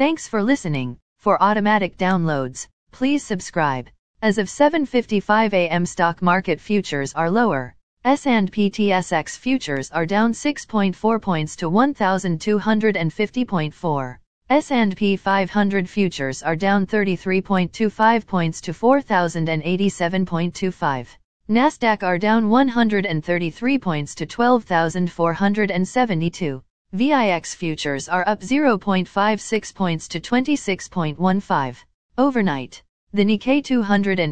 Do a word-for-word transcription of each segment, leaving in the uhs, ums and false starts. Thanks for listening. For automatic downloads, please subscribe. As of seven fifty-five a m stock market futures are lower. S and P T S X futures are down six point four points to one thousand two hundred fifty point four. S and P five hundred futures are down thirty-three point two five points to four thousand eighty-seven point two five. NASDAQ are down one hundred thirty-three points to twelve thousand four hundred seventy-two. V I X futures are up zero point five six points to twenty-six point one five. Overnight, the Nikkei two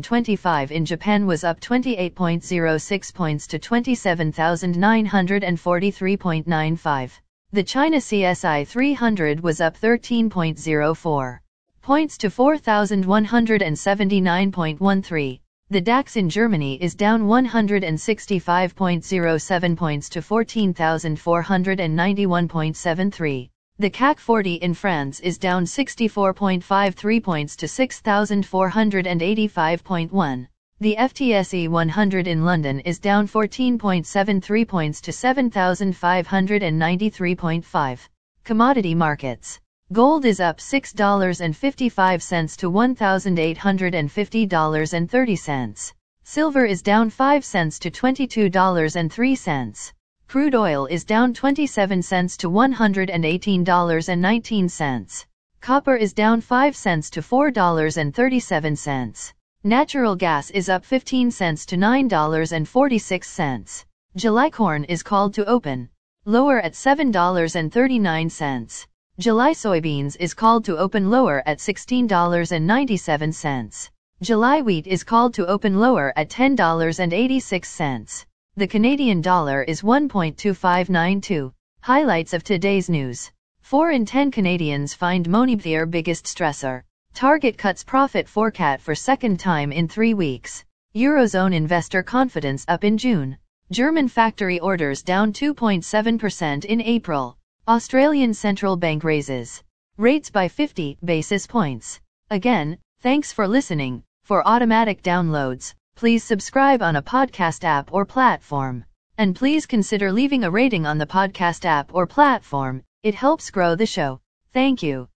twenty-five in Japan was up twenty-eight point zero six points to twenty-seven thousand nine hundred forty-three point nine five. The China C S I three hundred was up thirteen point zero four points to four thousand one hundred seventy-nine point one three. The DAX in Germany is down one hundred sixty-five point zero seven points to fourteen thousand four hundred ninety-one point seven three. The C A C forty in France is down sixty-four point five three points to six thousand four hundred eighty-five point one. The F T S E one hundred in London is down fourteen point seven three points to seven thousand five hundred ninety-three point five. Commodity markets. Gold is up six dollars and fifty-five cents to one thousand eight hundred fifty dollars and thirty cents. Silver is down five cents to twenty-two dollars and three cents. Crude oil is down twenty-seven cents to one hundred eighteen dollars and nineteen cents. Copper is down five cents to four dollars and thirty-seven cents. Natural gas is up fifteen cents to nine dollars and forty-six cents. July corn is called to open, lower at seven dollars and thirty-nine cents. July soybeans is called to open lower at sixteen dollars and ninety-seven cents. July wheat is called to open lower at ten dollars and eighty-six cents. The Canadian dollar is one point two five nine two. Highlights of today's news. four in ten Canadians find money their biggest stressor. Target cuts profit forecast for second time in three weeks. Eurozone investor confidence up in June. German factory orders down two point seven percent in April. Australian Central Bank raises rates by fifty basis points. Again, thanks for listening. For automatic downloads, please subscribe on a podcast app or platform. And please consider leaving a rating on the podcast app or platform. It helps grow the show. Thank you.